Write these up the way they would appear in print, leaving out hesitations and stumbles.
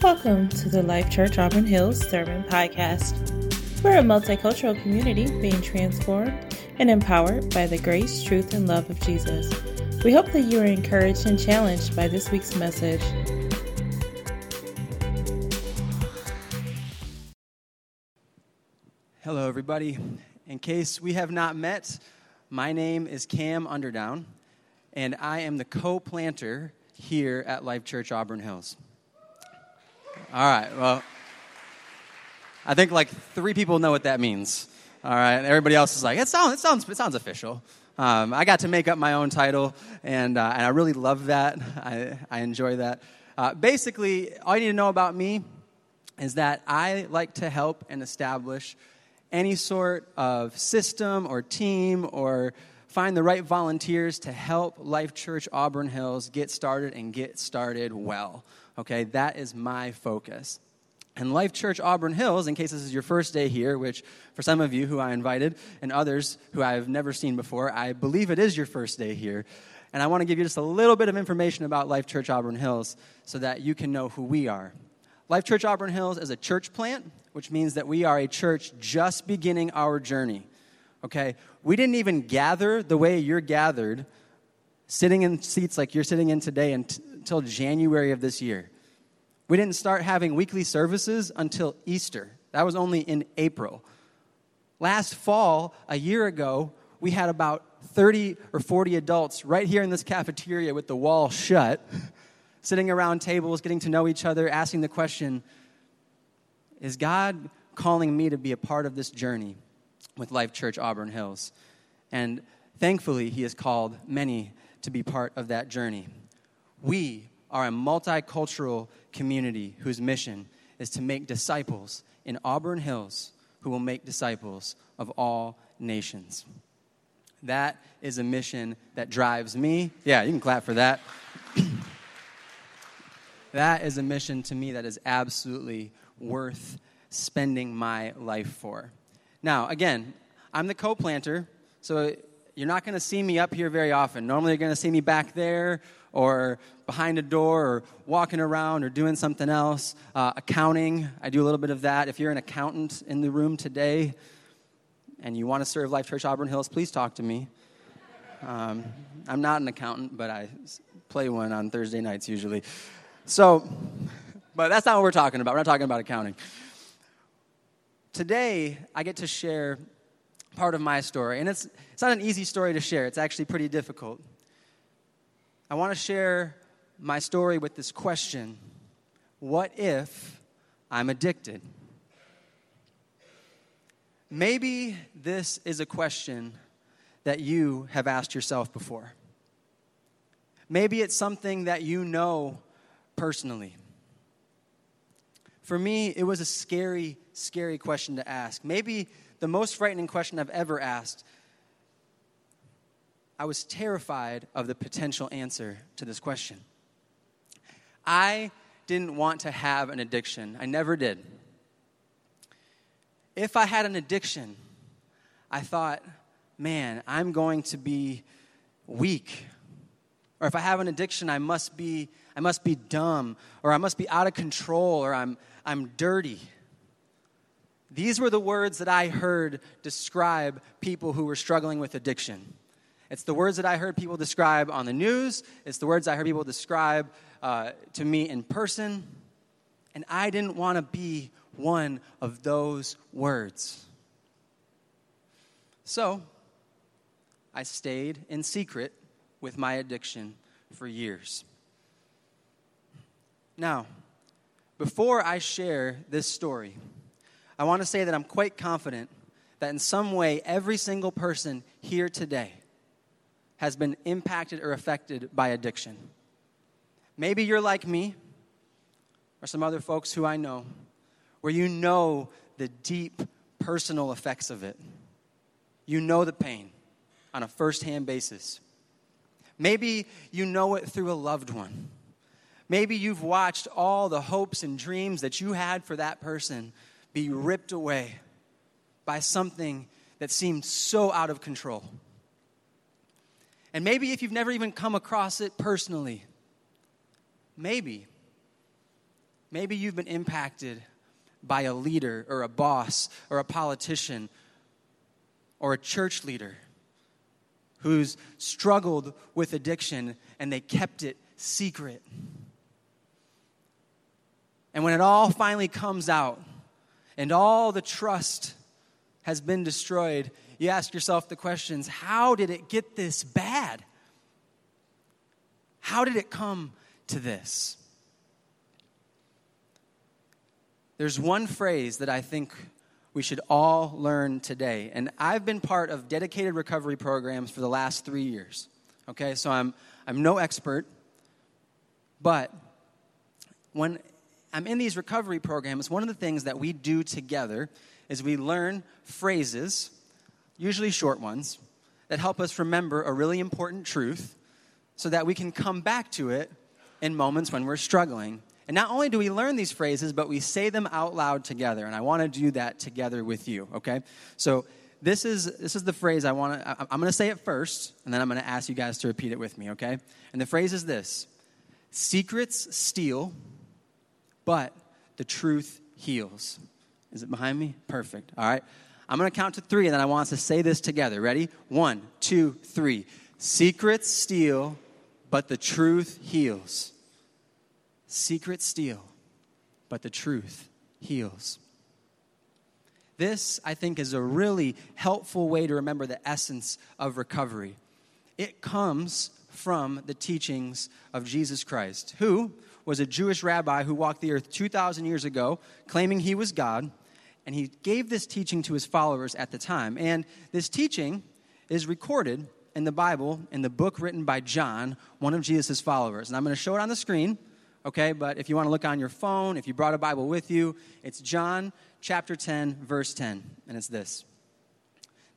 Welcome to the Life.Church Auburn Hills Sermon Podcast. We're a multicultural community being transformed and empowered by the grace, truth, and love of Jesus. We hope that you are encouraged and challenged by this week's message. Hello, everybody. In case we have not met, my name is Cam Underdown, and I am the co-planter here at Life.Church Auburn Hills. All right, well, I think like three people know what that means. All right, and everybody else is like, it sounds official. I got to make up my own title, and I really love that. I enjoy that. Basically, all you need to know about me is that I like to help and establish any sort of system or team or find the right volunteers to help Life Church Auburn Hills get started well. Okay, that is my focus. And Life Church Auburn Hills, in case this is your first day here, which for some of you who I invited and others who I've never seen before, I believe it is your first day here. And I want to give you just a little bit of information about Life Church Auburn Hills so that you can know who we are. Life Church Auburn Hills is a church plant, which means that we are a church just beginning our journey. Okay, we didn't even gather the way you're gathered, sitting in seats like you're sitting in today until January of this year. We didn't start having weekly services until Easter. That was only in April. Last fall, a year ago, we had about 30 or 40 adults right here in this cafeteria with the wall shut, sitting around tables, getting to know each other, asking the question, is God calling me to be a part of this journey with Life Church Auburn Hills? And thankfully, he has called many to be part of that journey. We are a multicultural community whose mission is to make disciples in Auburn Hills who will make disciples of all nations. That is a mission that drives me. Yeah, you can clap for that. That is a mission to me that is absolutely worth spending my life for. Now, again, I'm the co-planter, so you're not going to see me up here very often. Normally, you're going to see me back there or behind a door or walking around or doing something else. Accounting, I do a little bit of that. If you're an accountant in the room today and you want to serve Life Church Auburn Hills, please talk to me. I'm not an accountant, but I play one on Thursday nights usually. So, but that's not what we're talking about. We're not talking about accounting. Today, I get to share part of my story, and it's not an easy story to share. It's actually pretty difficult. I want to share my story with this question: what if I'm addicted? Maybe this is a question that you have asked yourself before. Maybe it's something that you know personally. For me, it was a scary question to ask. Maybe the most frightening question I've ever asked. I was terrified of the potential answer to this question. I didn't want to have an addiction. I never did. If I had an addiction, I thought, man, I'm going to be weak. Or if I have an addiction, I must be dumb, or I must be out of control, or I'm dirty. These were the words that I heard describe people who were struggling with addiction. It's the words that I heard people describe on the news. It's the words I heard people describe to me in person. And I didn't want to be one of those words. So I stayed in secret with my addiction for years. Now, before I share this story, I want to say that I'm quite confident that in some way, every single person here today has been impacted or affected by addiction. Maybe you're like me or some other folks who I know, where you know the deep personal effects of it. You know the pain on a first-hand basis. Maybe you know it through a loved one. Maybe you've watched all the hopes and dreams that you had for that person be ripped away by something that seemed so out of control. And maybe if you've never even come across it personally, maybe Maybe you've been impacted by a leader or a boss or a politician or a church leader who's struggled with addiction and they kept it secret. And when it all finally comes out and all the trust has been destroyed, you ask yourself the questions, how did it get this bad? How did it come to this? There's one phrase that I think we should all learn today. And I've been part of dedicated recovery programs for the last 3 years. Okay, so I'm no expert. But when I'm in these recovery programs, one of the things that we do together is we learn phrases, usually short ones, that help us remember a really important truth so that we can come back to it in moments when we're struggling. And not only do we learn these phrases, but we say them out loud together. And I want to do that together with you, okay? So this is the phrase I want to, I'm going to say it first, and then I'm going to ask you guys to repeat it with me, okay? And the phrase is this: secrets steal, but the truth heals. Is it behind me? Perfect. All right. I'm going to count to 3, and then I want us to say this together. Ready? 1, 2, 3. Secrets steal, but the truth heals. Secrets steal, but the truth heals. This, I think, is a really helpful way to remember the essence of recovery. It comes from the teachings of Jesus Christ, who was a Jewish rabbi who walked the earth 2,000 years ago, claiming he was God, and he gave this teaching to his followers at the time. And this teaching is recorded in the Bible, in the book written by John, one of Jesus' followers. And I'm going to show it on the screen. Okay, but if you want to look on your phone, if you brought a Bible with you, it's John chapter 10, verse 10, and it's this.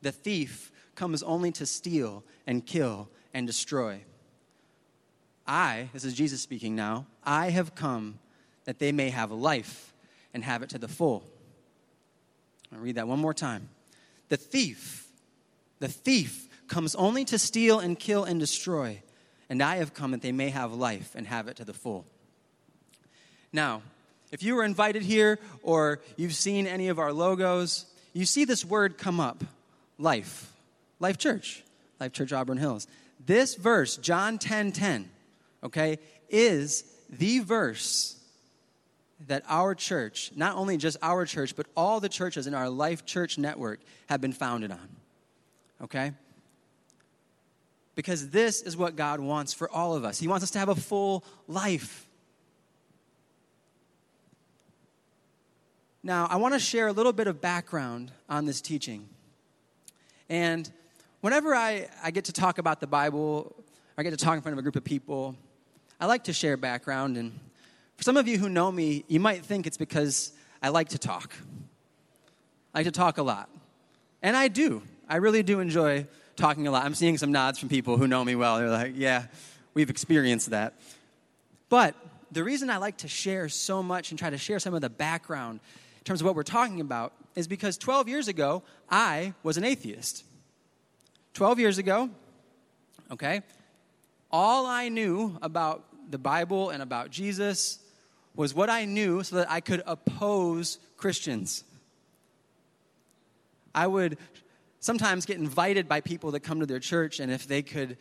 The thief comes only to steal and kill and destroy. This is Jesus speaking now, I have come that they may have life and have it to the full. I'll read that one more time. The thief comes only to steal and kill and destroy, and I have come that they may have life and have it to the full. Now, if you were invited here or you've seen any of our logos, you see this word come up, life, Life.Church, Life.Church Auburn Hills. This verse, John 10:10, okay, is the verse that our church, not only just our church, but all the churches in our Life.Church network have been founded on, okay? Because this is what God wants for all of us. He wants us to have a full life. Now, I want to share a little bit of background on this teaching. And whenever I get to talk about the Bible, I get to talk in front of a group of people, I like to share background. And for some of you who know me, you might think it's because I like to talk. I like to talk a lot. And I do. I really do enjoy talking a lot. I'm seeing some nods from people who know me well. They're like, yeah, we've experienced that. But the reason I like to share so much and try to share some of the background in terms of what we're talking about is because 12 years ago, I was an atheist. 12 years ago, okay, all I knew about the Bible and about Jesus was what I knew so that I could oppose Christians. I would sometimes get invited by people that come to their church, and if they could,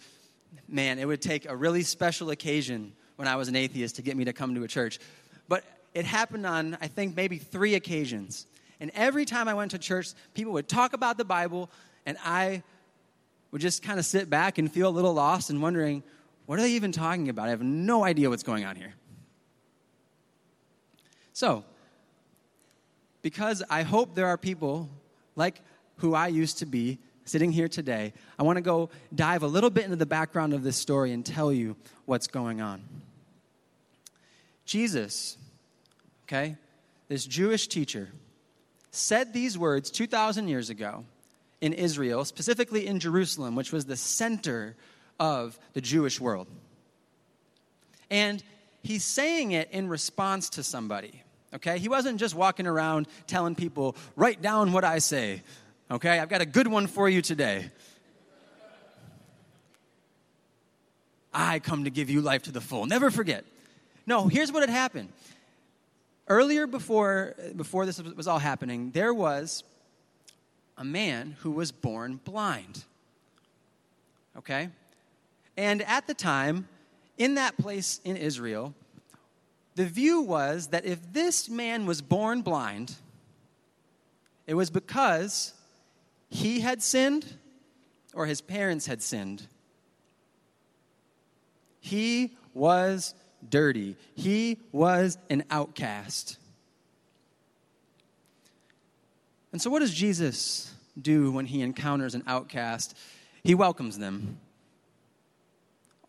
man, it would take a really special occasion when I was an atheist to get me to come to a church. But it happened on, I think, maybe 3 occasions. And every time I went to church, people would talk about the Bible, and I would just kind of sit back and feel a little lost and wondering, what are they even talking about? I have no idea what's going on here. So, because I hope there are people like who I used to be sitting here today, I want to go dive a little bit into the background of this story and tell you what's going on. Jesus, okay, this Jewish teacher, said these words 2,000 years ago in Israel, specifically in Jerusalem, which was the center of the Jewish world. And he's saying it in response to somebody, okay? He wasn't just walking around telling people, write down what I say, okay? I've got a good one for you today. I come to give you life to the full. Never forget. No, here's what had happened. Earlier before this was all happening, there was a man who was born blind. Okay? And at the time, in that place in Israel, the view was that if this man was born blind, it was because he had sinned or his parents had sinned. He was dirty. He was an outcast. And so what does Jesus do when he encounters an outcast? He welcomes them.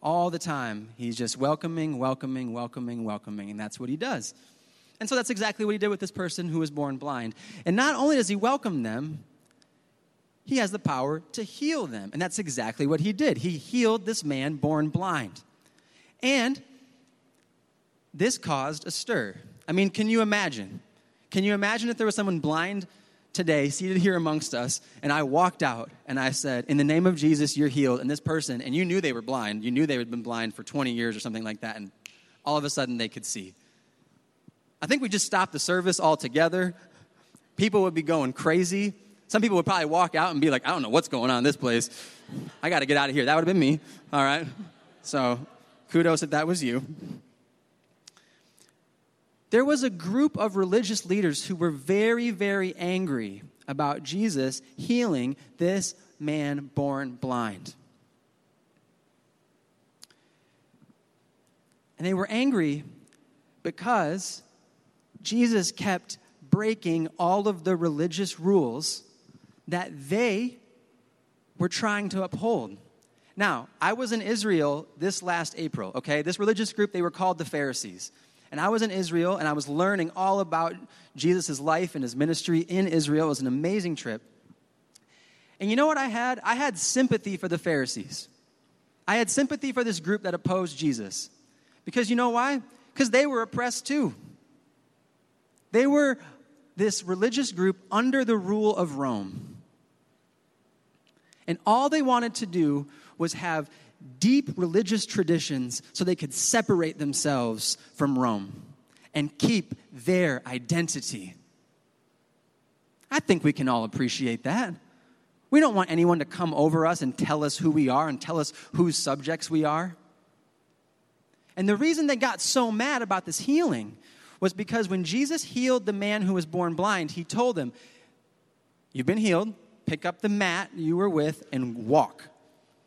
All the time, he's just welcoming, and that's what he does. And so that's exactly what he did with this person who was born blind. And not only does he welcome them, he has the power to heal them. And that's exactly what he did. He healed this man born blind. And this caused a stir. I mean, can you imagine? Can you imagine if there was someone blind today, seated here amongst us, and I walked out and I said, in the name of Jesus, you're healed, and this person, and you knew they were blind, you knew they had been blind for 20 years or something like that, and all of a sudden they could see. I think we just stopped the service altogether. People would be going crazy. Some people would probably walk out and be like, I don't know what's going on in this place. I got to get out of here. That would have been me, all right? So kudos if that was you. There was a group of religious leaders who were very, very angry about Jesus healing this man born blind. And they were angry because Jesus kept breaking all of the religious rules that they were trying to uphold. Now, I was in Israel this last April, okay? This religious group, they were called the Pharisees. And I was in Israel, and I was learning all about Jesus' life and his ministry in Israel. It was an amazing trip. And you know what I had? I had sympathy for the Pharisees. I had sympathy for this group that opposed Jesus. Because you know why? Because they were oppressed too. They were this religious group under the rule of Rome. And all they wanted to do was have deep religious traditions so they could separate themselves from Rome and keep their identity. I think we can all appreciate that. We don't want anyone to come over us and tell us who we are and tell us whose subjects we are. And the reason they got so mad about this healing was because when Jesus healed the man who was born blind, he told him, "You've been healed, pick up the mat you were with and walk."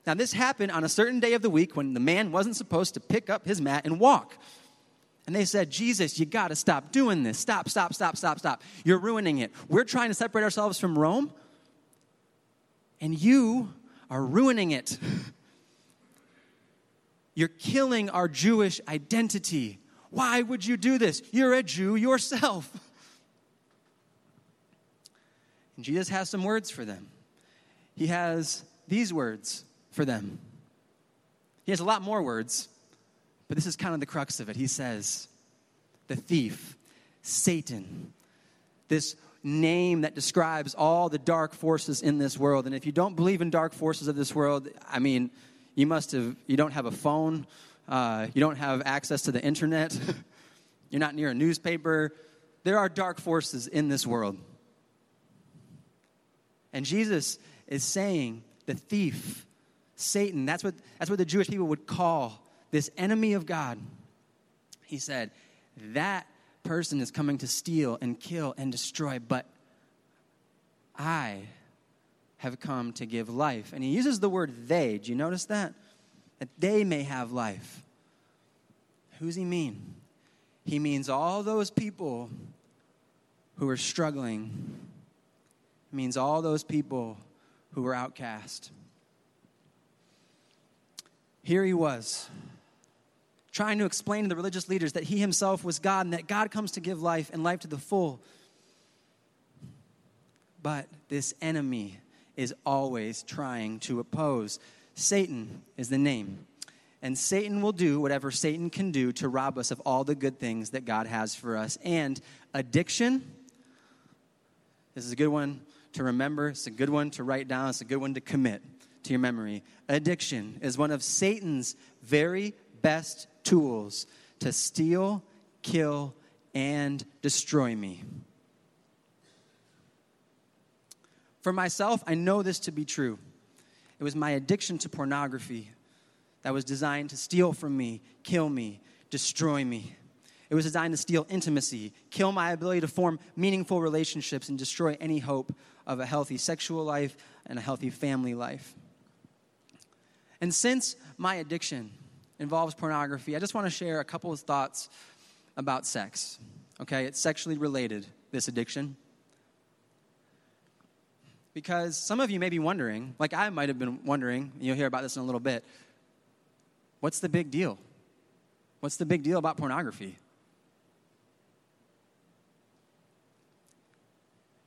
Now, this happened on a certain day of the week when the man wasn't supposed to pick up his mat and walk. And they said, Jesus, you got to stop doing this. Stop. You're ruining it. We're trying to separate ourselves from Rome, and you are ruining it. You're killing our Jewish identity. Why would you do this? You're a Jew yourself. And Jesus has some words for them. He has these words for them. He has a lot more words, but this is kind of the crux of it. He says, the thief, Satan, this name that describes all the dark forces in this world. And if you don't believe in dark forces of this world, I mean, you don't have a phone, you don't have access to the internet, you're not near a newspaper. There are dark forces in this world. And Jesus is saying, the thief, Satan, that's what the Jewish people would call this enemy of God. He said, that person is coming to steal and kill and destroy, but I have come to give life. And he uses the word they. Do you notice that? That they may have life. Who's he mean? He means all those people who are struggling. He means all those people who were outcast. Here he was, trying to explain to the religious leaders that he himself was God and that God comes to give life and life to the full. But this enemy is always trying to oppose. Satan is the name. And Satan will do whatever Satan can do to rob us of all the good things that God has for us. And addiction, this is a good one to remember, it's a good one to write down, it's a good one to commit to your memory. Addiction is one of Satan's very best tools to steal, kill, and destroy me. For myself, I know this to be true. It was my addiction to pornography that was designed to steal from me, kill me, destroy me. It was designed to steal intimacy, kill my ability to form meaningful relationships, and destroy any hope of a healthy sexual life and a healthy family life. And since my addiction involves pornography, I just want to share a couple of thoughts about sex. Okay, it's sexually related, this addiction. Because some of you may be wondering, like I might have been wondering, and you'll hear about this in a little bit, what's the big deal? What's the big deal about pornography?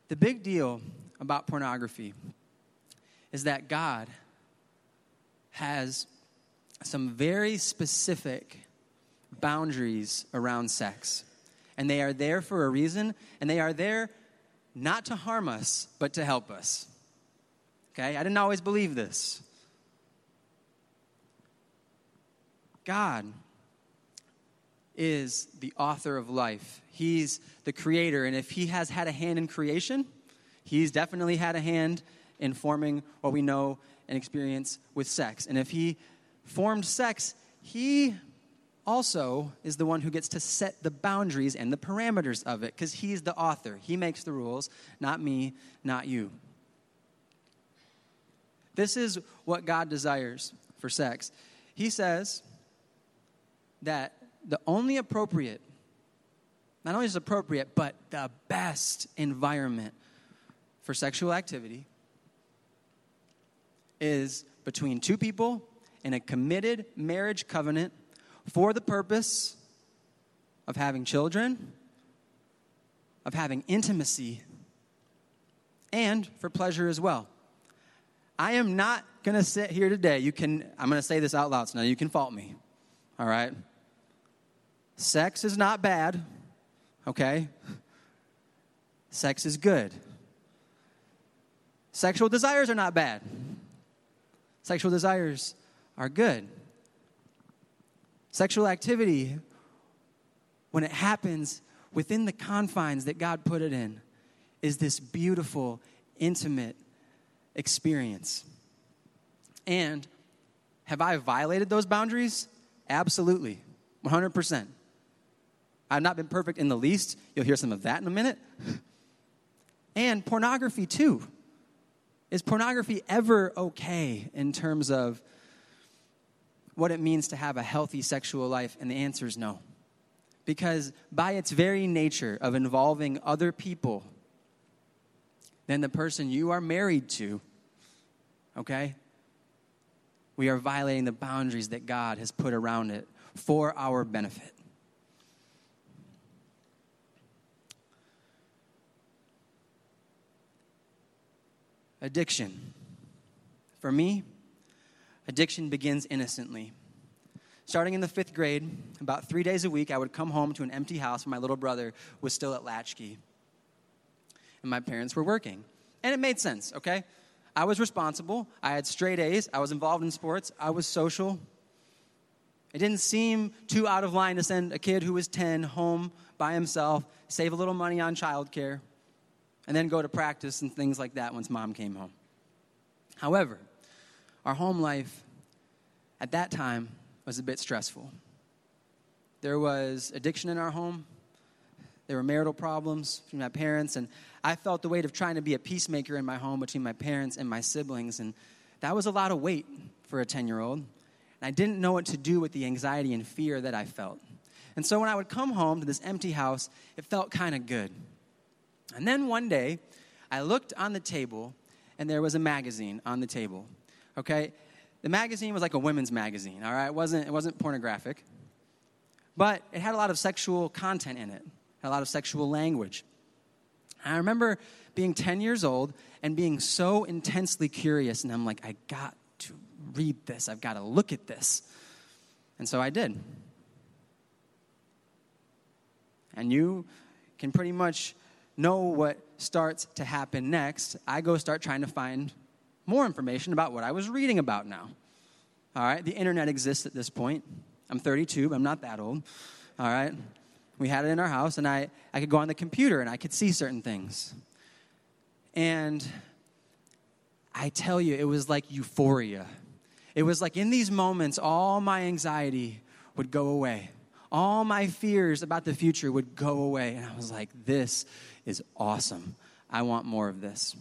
The big deal about pornography is that God has some very specific boundaries around sex. And they are there for a reason, and they are there not to harm us, but to help us. Okay? I didn't always believe this. God is the author of life. He's the creator, and if he has had a hand in creation, he's definitely had a hand in forming what we know and experience with sex. And if he formed sex, he also is the one who gets to set the boundaries and the parameters of it, because he's the author. He makes the rules, not me, not you. This is what God desires for sex. He says that the only appropriate, not only is it appropriate, but the best environment for sexual activity is between two people in a committed marriage covenant for the purpose of having children, of having intimacy, and for pleasure as well. I am not going to sit here today. I'm going to say this out loud, so now you can fault me. All right? Sex is not bad, okay? Sex is good. Sexual desires are not bad. Sexual desires are good. Sexual activity, when it happens within the confines that God put it in, is this beautiful, intimate experience. And have I violated those boundaries? Absolutely, 100%. I've not been perfect in the least. You'll hear some of that in a minute. And pornography, too. Is pornography ever okay in terms of what it means to have a healthy sexual life? And the answer is no. Because by its very nature of involving other people than the person you are married to, okay, we are violating the boundaries that God has put around it for our benefit. Addiction. For me, addiction begins innocently. Starting in the 5th grade, about 3 days a week, I would come home to an empty house where my little brother was still at latchkey. And my parents were working. And it made sense, okay? I was responsible. I had straight A's. I was involved in sports. I was social. It didn't seem too out of line to send a kid who was 10 home by himself, save a little money on childcare, and then go to practice and things like that once mom came home. However, our home life at that time was a bit stressful. There was addiction in our home. There were marital problems between my parents, and I felt the weight of trying to be a peacemaker in my home between my parents and my siblings, and that was a lot of weight for a 10-year-old, and I didn't know what to do with the anxiety and fear that I felt. And so when I would come home to this empty house, it felt kind of good. And then one day, I looked on the table, and there was a magazine on the table, okay? The magazine was like a women's magazine, all right? It wasn't pornographic, but it had a lot of sexual content in it, a lot of sexual language. I remember being 10 years old and being so intensely curious, and I'm like, I got to read this. I've got to look at this. And so I did. And you can pretty much know what starts to happen next. I go start trying to find more information about what I was reading about now. All right, the internet exists at this point. I'm 32, but I'm not that old. All right, We had it in our house, and I could go on the computer, and I could see certain things. And I tell you, it was like euphoria. It was like in these moments, all my anxiety would go away. All my fears about the future would go away. And I was like, this is awesome. I want more of this.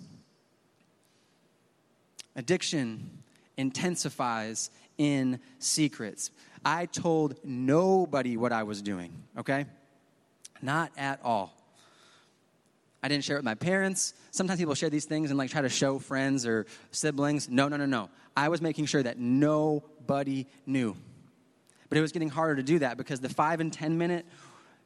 Addiction intensifies in secrets. I told nobody what I was doing, okay? Not at all. I didn't share it with my parents. Sometimes people share these things and like try to show friends or siblings. No. I was making sure that nobody knew. But it was getting harder to do that because the 5 and 10 minute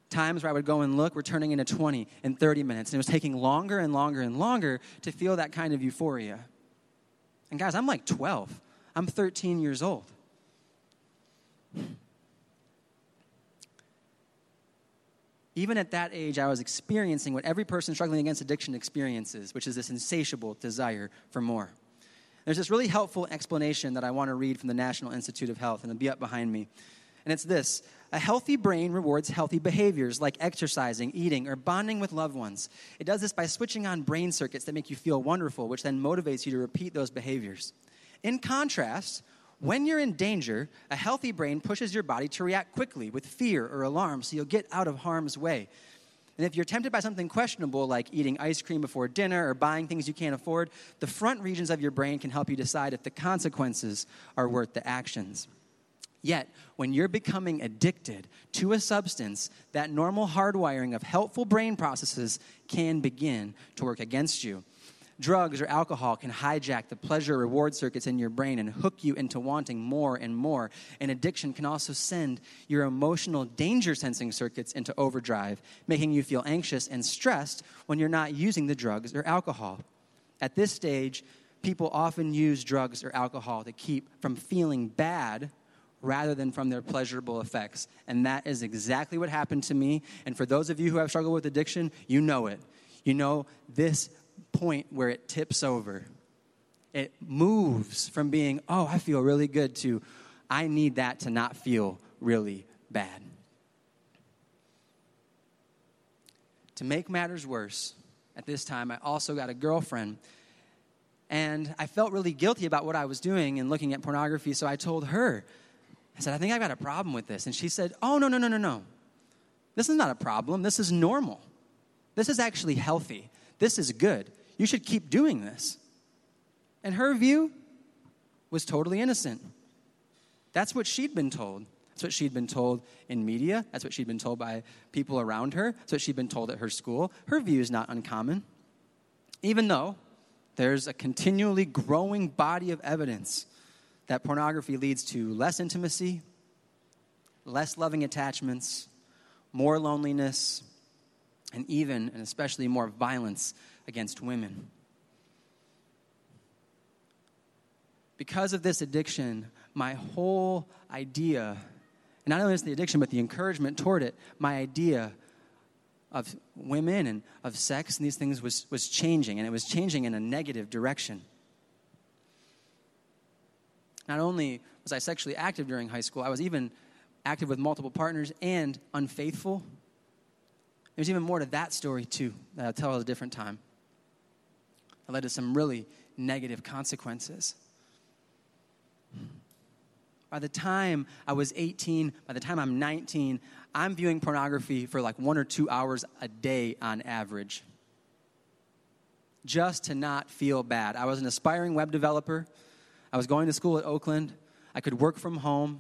times where I would go and look were turning into 20 and 30 minutes. And it was taking longer and longer and longer to feel that kind of euphoria. And guys, I'm like 12. I'm 13 years old. Even at that age, I was experiencing what every person struggling against addiction experiences, which is this insatiable desire for more. There's this really helpful explanation that I want to read from the National Institute of Health, and it'll be up behind me. And it's this: a healthy brain rewards healthy behaviors like exercising, eating, or bonding with loved ones. It does this by switching on brain circuits that make you feel wonderful, which then motivates you to repeat those behaviors. In contrast, when you're in danger, a healthy brain pushes your body to react quickly with fear or alarm so you'll get out of harm's way. And if you're tempted by something questionable like eating ice cream before dinner or buying things you can't afford, the front regions of your brain can help you decide if the consequences are worth the actions. Yet, when you're becoming addicted to a substance, that normal hardwiring of helpful brain processes can begin to work against you. Drugs or alcohol can hijack the pleasure reward circuits in your brain and hook you into wanting more and more. And addiction can also send your emotional danger sensing circuits into overdrive, making you feel anxious and stressed when you're not using the drugs or alcohol. At this stage, people often use drugs or alcohol to keep from feeling bad rather than from their pleasurable effects. And that is exactly what happened to me. And for those of you who have struggled with addiction, you know it. You know this point where it tips over. It moves from being, oh, I feel really good, to I need that to not feel really bad. To make matters worse, at this time, I also got a girlfriend, and I felt really guilty about what I was doing and looking at pornography, so I told her, I said, I think I've got a problem with this. And she said, oh, no. This is not a problem. This is normal. This is actually healthy. This is good. You should keep doing this. And her view was totally innocent. That's what she'd been told. That's what she'd been told in media. That's what she'd been told by people around her. That's what she'd been told at her school. Her view is not uncommon, even though there's a continually growing body of evidence that pornography leads to less intimacy, less loving attachments, more loneliness, and even, and especially, more violence against women. Because of this addiction, my whole idea, and not only is the addiction, but the encouragement toward it, my idea of women and of sex and these things was changing, and it was changing in a negative direction. Not only was I sexually active during high school, I was even active with multiple partners and unfaithful. There's even more to that story, too, that I'll tell at a different time. It led to some really negative consequences. By the time I was 18, by the time I'm 19, I'm viewing pornography for like 1 or 2 hours a day on average, just to not feel bad. I was an aspiring web developer. I was going to school at Oakland. I could work from home.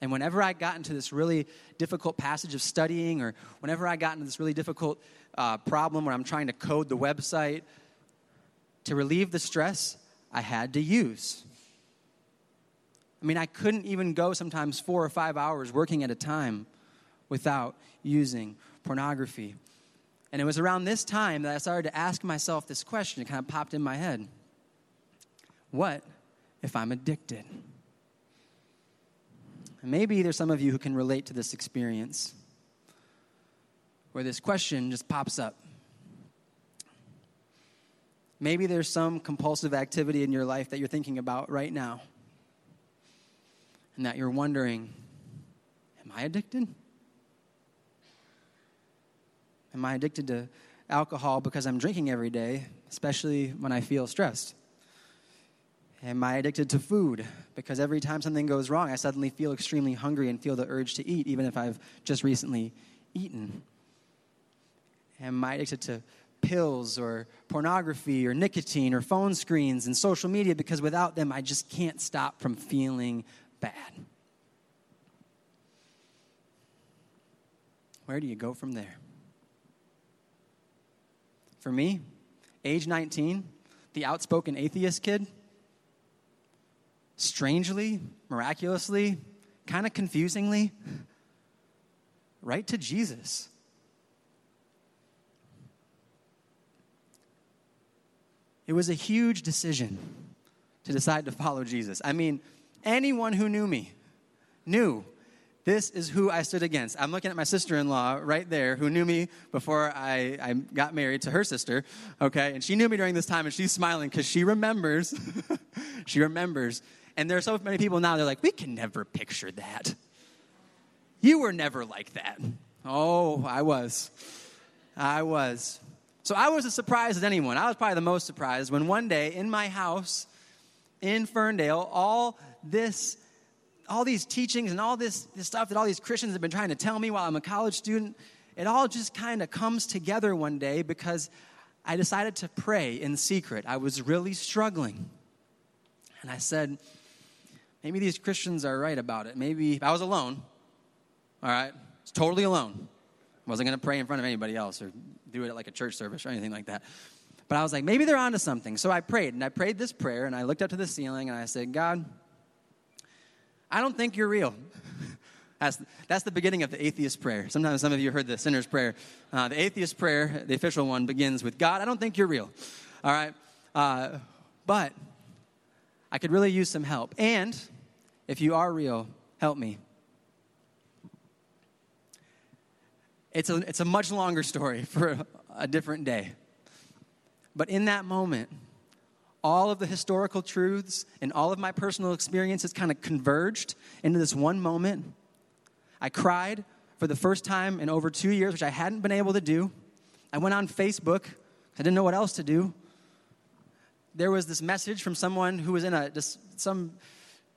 And whenever I got into this really difficult passage of studying, or whenever I got into this really difficult problem where I'm trying to code the website, to relieve the stress, I had to use. I mean, I couldn't even go sometimes 4 or 5 hours working at a time without using pornography. And it was around this time that I started to ask myself this question. It kind of popped in my head. What if I'm addicted? And maybe there's some of you who can relate to this experience where this question just pops up. Maybe there's some compulsive activity in your life that you're thinking about right now and that you're wondering, am I addicted? Am I addicted to alcohol because I'm drinking every day, especially when I feel stressed? Am I addicted to food? Because every time something goes wrong, I suddenly feel extremely hungry and feel the urge to eat, even if I've just recently eaten. Am I addicted to pills or pornography or nicotine or phone screens and social media? Because without them, I just can't stop from feeling bad. Where do you go from there? For me, age 19, the outspoken atheist kid, strangely, miraculously, kind of confusingly, right to Jesus. It was a huge decision to decide to follow Jesus. I mean, anyone who knew me knew this is who I stood against. I'm looking at my sister-in-law right there who knew me before I got married to her sister, okay? And she knew me during this time, and she's smiling because she remembers. She remembers. And there are so many people now, they're like, we can never picture that. You were never like that. Oh, I was. So I was as surprised as anyone. I was probably the most surprised when one day in my house in Ferndale, all these teachings and all this stuff that all these Christians have been trying to tell me while I'm a college student, it all just kind of comes together one day because I decided to pray in secret. I was really struggling. And I said, maybe these Christians are right about it. Maybe I was alone, all right? I was totally alone. I wasn't going to pray in front of anybody else or do it at like a church service or anything like that. But I was like, maybe they're onto something. So I prayed, and I prayed this prayer, and I looked up to the ceiling, and I said, God, I don't think you're real. That's the beginning of the atheist prayer. Sometimes some of you heard the sinner's prayer. The atheist prayer, the official one, begins with, God, I don't think you're real. All right? But I could really use some help. And if you are real, help me. It's a much longer story for a different day. But in that moment, all of the historical truths and all of my personal experiences kind of converged into this one moment. I cried for the first time in over 2 years, which I hadn't been able to do. I went on Facebook. I didn't know what else to do. There was this message from someone who was in some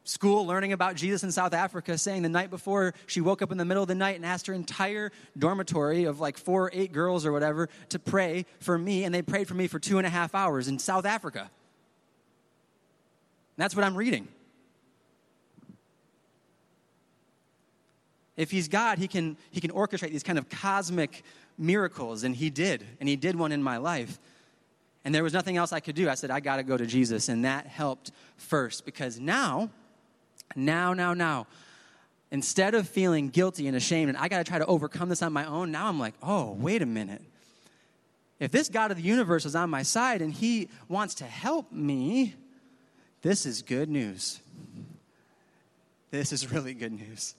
school learning about Jesus in South Africa saying the night before she woke up in the middle of the night and asked her entire dormitory of like 4 or 8 girls or whatever to pray for me. And they prayed for me for 2.5 hours in South Africa. That's what I'm reading. If he's God, he can orchestrate these kind of cosmic miracles, and he did one in my life. And there was nothing else I could do. I said, I got to go to Jesus, and that helped first, because now, instead of feeling guilty and ashamed, and I got to try to overcome this on my own, now I'm like, oh, wait a minute. If this God of the universe is on my side, and he wants to help me, this is good news. This is really good news.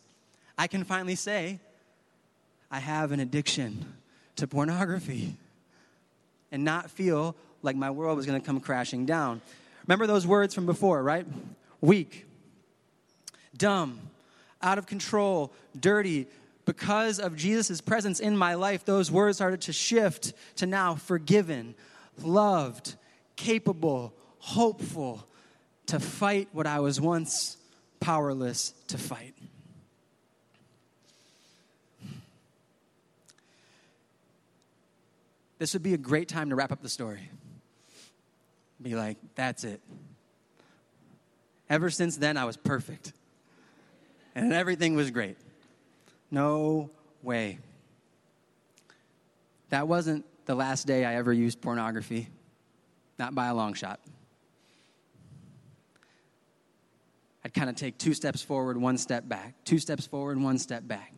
I can finally say, I have an addiction to pornography and not feel like my world was going to come crashing down. Remember those words from before, right? Weak, dumb, out of control, dirty. Because of Jesus' presence in my life, those words started to shift to now forgiven, loved, capable, hopeful, to fight what I was once powerless to fight. This would be a great time to wrap up the story. Be like, that's it. Ever since then, I was perfect. And everything was great. No way. That wasn't the last day I ever used pornography. Not by a long shot. I'd kind of take 2 steps forward, 1 step back. 2 steps forward, 1 step back.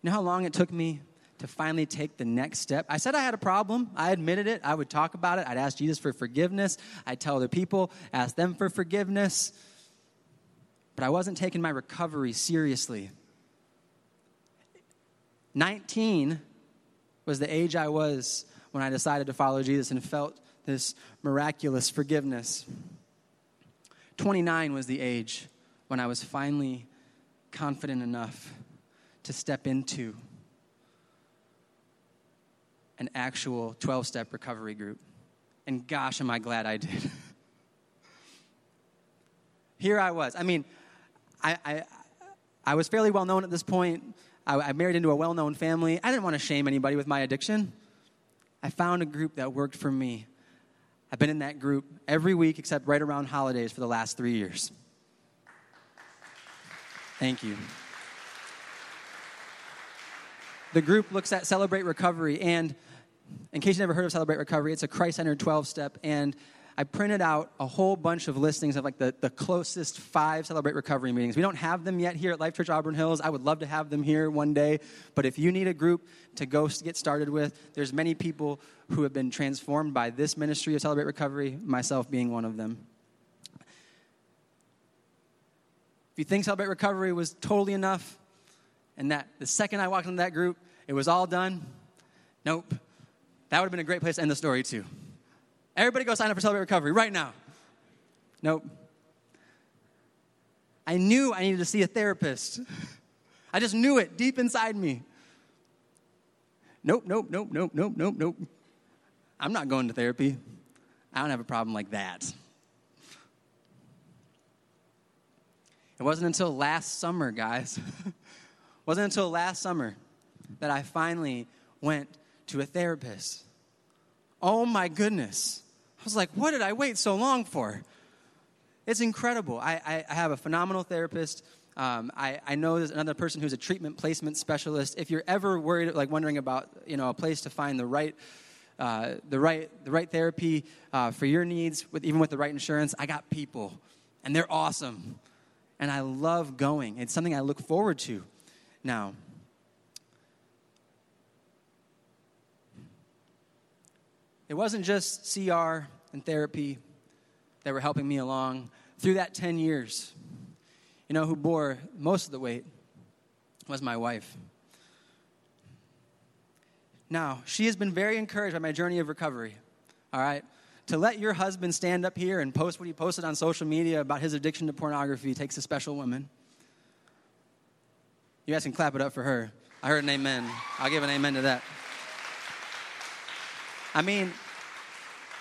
You know how long it took me to finally take the next step? I said I had a problem. I admitted it. I would talk about it. I'd ask Jesus for forgiveness. I'd tell other people, ask them for forgiveness. But I wasn't taking my recovery seriously. 19 was the age I was when I decided to follow Jesus and felt this miraculous forgiveness. 29 was the age when I was finally confident enough to step into an actual 12-step recovery group. And gosh, am I glad I did. Here I was. I mean, I was fairly well-known at this point. I married into a well-known family. I didn't want to shame anybody with my addiction. I found a group that worked for me. I've been in that group every week except right around holidays for the last 3 years. Thank you. The group looks at Celebrate Recovery, and in case you never heard of Celebrate Recovery, it's a Christ-centered 12-step, and I printed out a whole bunch of listings of like the closest 5 Celebrate Recovery meetings. We don't have them yet here at Life.Church Auburn Hills. I would love to have them here one day, but if you need a group to go get started with, there's many people who have been transformed by this ministry of Celebrate Recovery, myself being one of them. If you think Celebrate Recovery was totally enough, and that the second I walked into that group, it was all done, nope. That would have been a great place to end the story too. Everybody go sign up for Celebrate Recovery right now. Nope. I knew I needed to see a therapist. I just knew it deep inside me. Nope. I'm not going to therapy. I don't have a problem like that. It wasn't until last summer, guys. That I finally went to a therapist. Oh my goodness. I was like, what did I wait so long for? It's incredible. I have a phenomenal therapist. I know there's another person who's a treatment placement specialist. If you're ever worried, like wondering about, a place to find the right therapy for your needs, even with the right insurance, I got people, and they're awesome, and I love going. It's something I look forward to now. It wasn't just CR and therapy that were helping me along through that 10 years. You know who bore most of the weight was my wife. Now, she has been very encouraged by my journey of recovery, all right? To let your husband stand up here and post what he posted on social media about his addiction to pornography takes a special woman. You guys can clap it up for her. I heard an amen. I'll give an amen to that. I mean,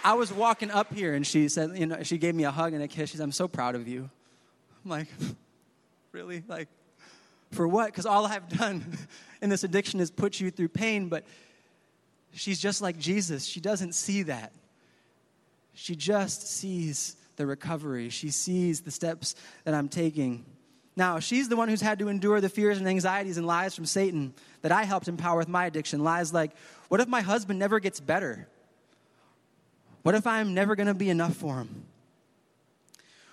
I was walking up here, and she said, she gave me a hug and a kiss. She said, "I'm so proud of you." I'm like, really? Like, for what? Because all I've done in this addiction is put you through pain, but she's just like Jesus. She doesn't see that. She just sees the recovery. She sees the steps that I'm taking. Now, she's the one who's had to endure the fears and anxieties and lies from Satan that I helped empower with my addiction. Lies like, what if my husband never gets better? What if I'm never going to be enough for him?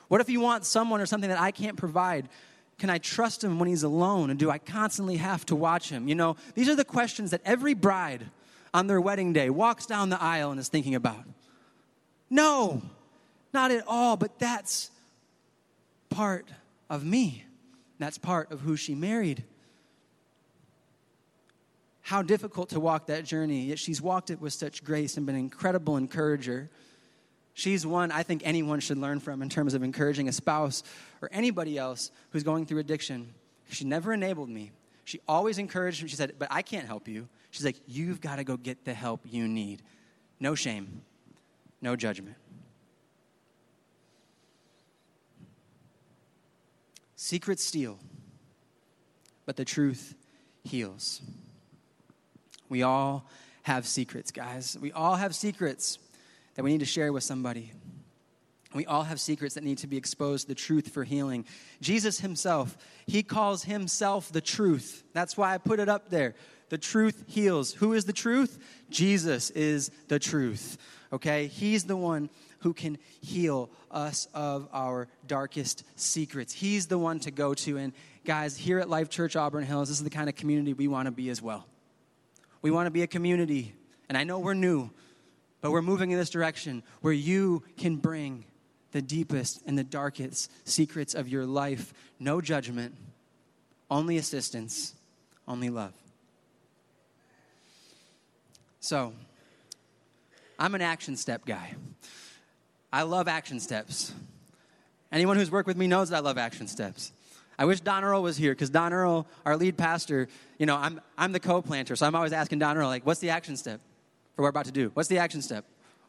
What if he wants someone or something that I can't provide? Can I trust him when he's alone? And do I constantly have to watch him? These are the questions that every bride on their wedding day walks down the aisle and is thinking about. No, not at all, but that's part of me. That's part of who she married. How difficult to walk that journey, yet she's walked it with such grace and been an incredible encourager. She's one I think anyone should learn from in terms of encouraging a spouse or anybody else who's going through addiction. She never enabled me. She always encouraged me. She said, but I can't help you. She's like, you've got to go get the help you need. No shame, no judgment. Secrets steal, but the truth heals. We all have secrets, guys. We all have secrets that we need to share with somebody. We all have secrets that need to be exposed to the truth for healing. Jesus himself, he calls himself the truth. That's why I put it up there. The truth heals. Who is the truth? Jesus is the truth, okay? He's the one who can heal us of our darkest secrets. He's the one to go to. And guys, here at Life Church Auburn Hills, this is the kind of community we want to be as well. We want to be a community, and I know we're new, but we're moving in this direction where you can bring the deepest and the darkest secrets of your life. No judgment, only assistance, only love. So, I'm an action step guy. I love action steps. Anyone who's worked with me knows that I love action steps. I wish Don Earl was here, because Don Earl, our lead pastor, you know, I'm the co-planter, so I'm always asking Don Earl, like, what's the action step for what we're about to do? What's the action step?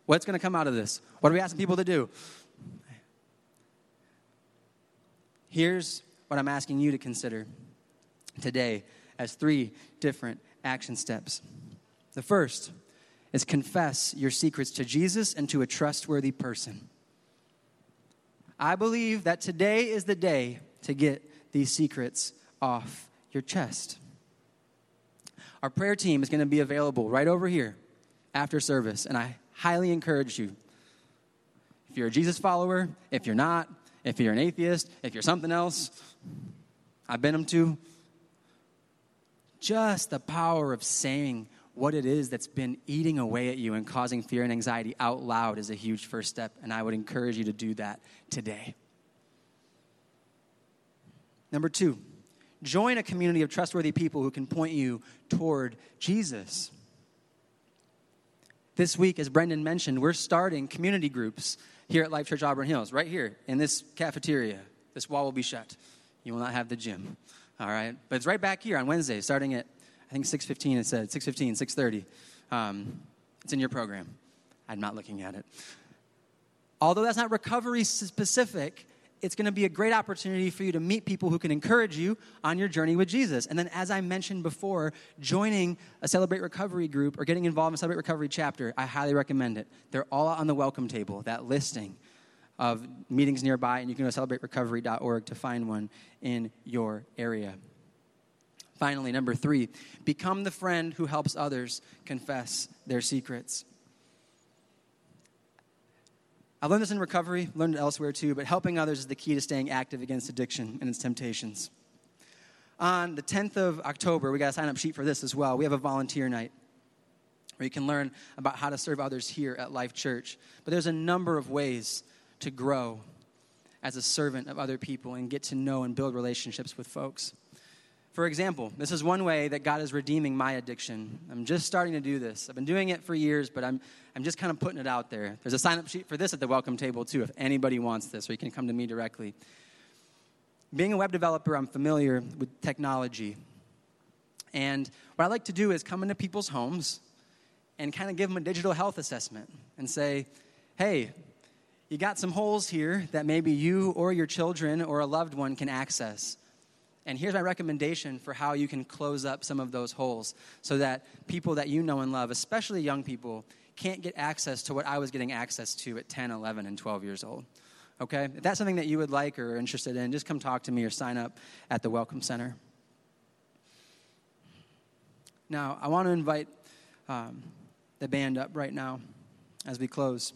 What's going to come out of this? What are we asking people to do? Here's what I'm asking you to consider today as 3 different action steps. The first is confess your secrets to Jesus and to a trustworthy person. I believe that today is the day to get these secrets off your chest. Our prayer team is going to be available right over here after service, and I highly encourage you, if you're a Jesus follower, if you're not, if you're an atheist, if you're something else, I've been them too. Just the power of saying what it is that's been eating away at you and causing fear and anxiety out loud is a huge first step, and I would encourage you to do that today. Number 2, join a community of trustworthy people who can point you toward Jesus. This week, as Brendan mentioned, we're starting community groups here at Life.Church Auburn Hills, right here in this cafeteria. This wall will be shut. You will not have the gym, all right? But it's right back here on Wednesday, starting at, I think, 6:15 it said, 6:30. It's in your program. I'm not looking at it. Although that's not recovery specific, it's going to be a great opportunity for you to meet people who can encourage you on your journey with Jesus. And then, as I mentioned before, joining a Celebrate Recovery group or getting involved in a Celebrate Recovery chapter, I highly recommend it. They're all on the welcome table, that listing of meetings nearby, and you can go to celebraterecovery.org to find one in your area. Finally, number 3, become the friend who helps others confess their secrets. I learned this in recovery, learned it elsewhere too, but helping others is the key to staying active against addiction and its temptations. On the 10th of October, we got a sign-up sheet for this as well. We have a volunteer night where you can learn about how to serve others here at Life Church. But there's a number of ways to grow as a servant of other people and get to know and build relationships with folks. For example, this is one way that God is redeeming my addiction. I'm just starting to do this. I've been doing it for years, but I'm just kind of putting it out there. There's a sign-up sheet for this at the welcome table, too, if anybody wants this, or you can come to me directly. Being a web developer, I'm familiar with technology. And what I like to do is come into people's homes and kind of give them a digital health assessment and say, hey, you got some holes here that maybe you or your children or a loved one can access. And here's my recommendation for how you can close up some of those holes so that people that you know and love, especially young people, can't get access to what I was getting access to at 10, 11, and 12 years old, okay? If that's something that you would like or are interested in, just come talk to me or sign up at the Welcome Center. Now, I want to invite the band up right now as we close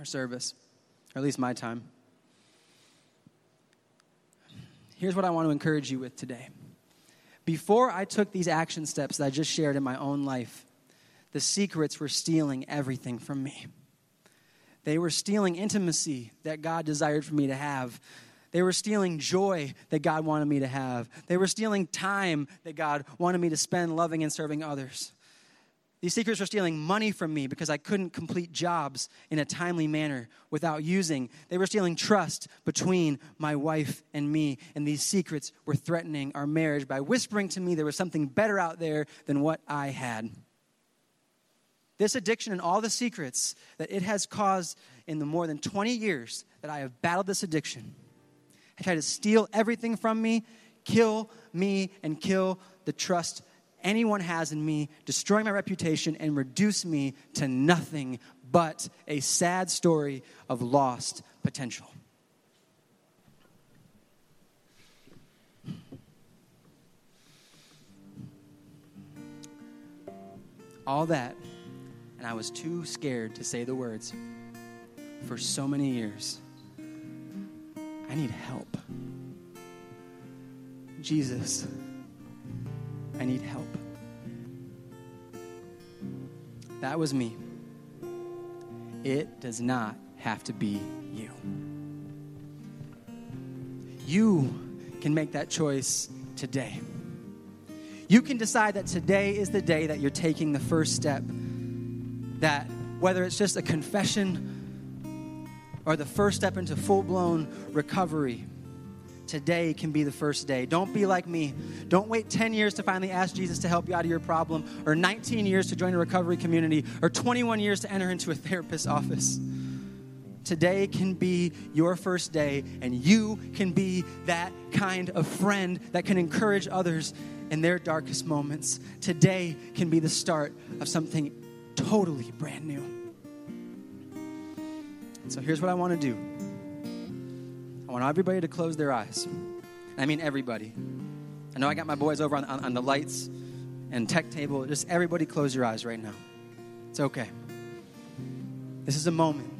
our service, or at least my time. Here's what I want to encourage you with today. Before I took these action steps that I just shared in my own life, the secrets were stealing everything from me. They were stealing intimacy that God desired for me to have. They were stealing joy that God wanted me to have. They were stealing time that God wanted me to spend loving and serving others. These secrets were stealing money from me because I couldn't complete jobs in a timely manner without using. They were stealing trust between my wife and me, and these secrets were threatening our marriage by whispering to me there was something better out there than what I had. This addiction and all the secrets that it has caused in the more than 20 years that I have battled this addiction have tried to steal everything from me, and kill the trust anyone has in me, destroying my reputation and reduce me to nothing but a sad story of lost potential. All that, and I was too scared to say the words for so many years. I need help. Jesus, I need help. That was me. It does not have to be you. You can make that choice today. You can decide that today is the day that you're taking the first step, that whether it's just a confession or the first step into full-blown recovery, Today can be the first day. Don't be like me. Don't wait 10 years to finally ask Jesus to help you out of your problem, or 19 years to join a recovery community, or 21 years to enter into a therapist's office. Today can be your first day, and you can be that kind of friend that can encourage others in their darkest moments. Today can be the start of something totally brand new. So here's what I want to do. I want everybody to close their eyes. I mean everybody. I know I got my boys over on the lights and tech table. Just everybody close your eyes right now. It's okay. This is a moment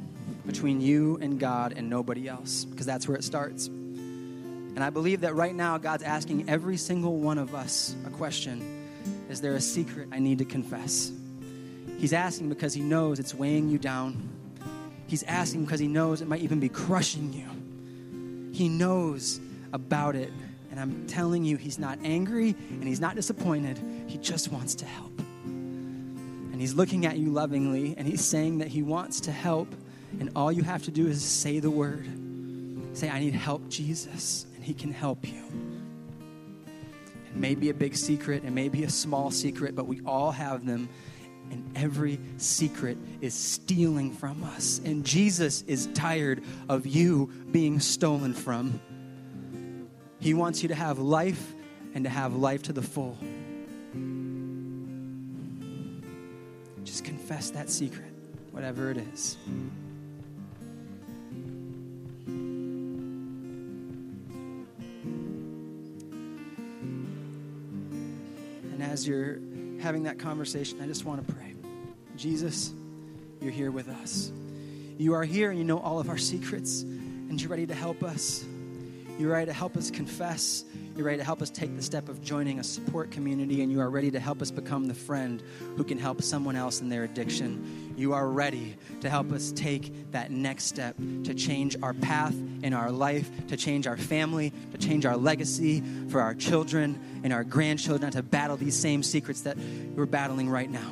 between you and God and nobody else, because that's where it starts. And I believe that right now God's asking every single one of us a question. Is there a secret I need to confess? He's asking because he knows it's weighing you down. He's asking because he knows it might even be crushing you. He knows about it, and I'm telling you, he's not angry, and he's not disappointed. He just wants to help. And he's looking at you lovingly, and he's saying that he wants to help, and all you have to do is say the word. Say, I need help, Jesus, and he can help you. It may be a big secret, it may be a small secret, but we all have them, and every secret is stealing from us. And Jesus is tired of you being stolen from. He wants you to have life and to have life to the full. Just confess that secret, whatever it is. And as you're having that conversation, I just want to pray. Jesus, you're here with us. You are here and you know all of our secrets, and you're ready to help us. You're ready to help us confess. You're ready to help us take the step of joining a support community, and you are ready to help us become the friend who can help someone else in their addiction. You are ready to help us take that next step to change our path in our life, to change our family, to change our legacy for our children and our grandchildren, to battle these same secrets that we're battling right now.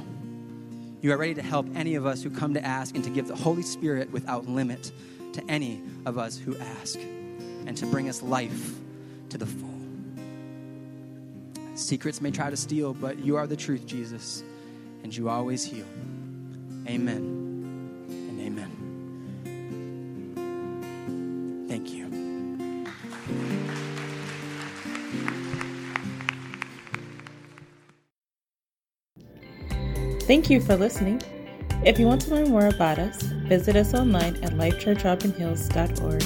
You are ready to help any of us who come to ask, and to give the Holy Spirit without limit to any of us who ask, and to bring us life to the full. Secrets may try to steal, but you are the truth, Jesus, and you always heal. Amen and amen. Thank you. Thank you for listening. If you want to learn more about us, visit us online at lifechurchrobinhills.org.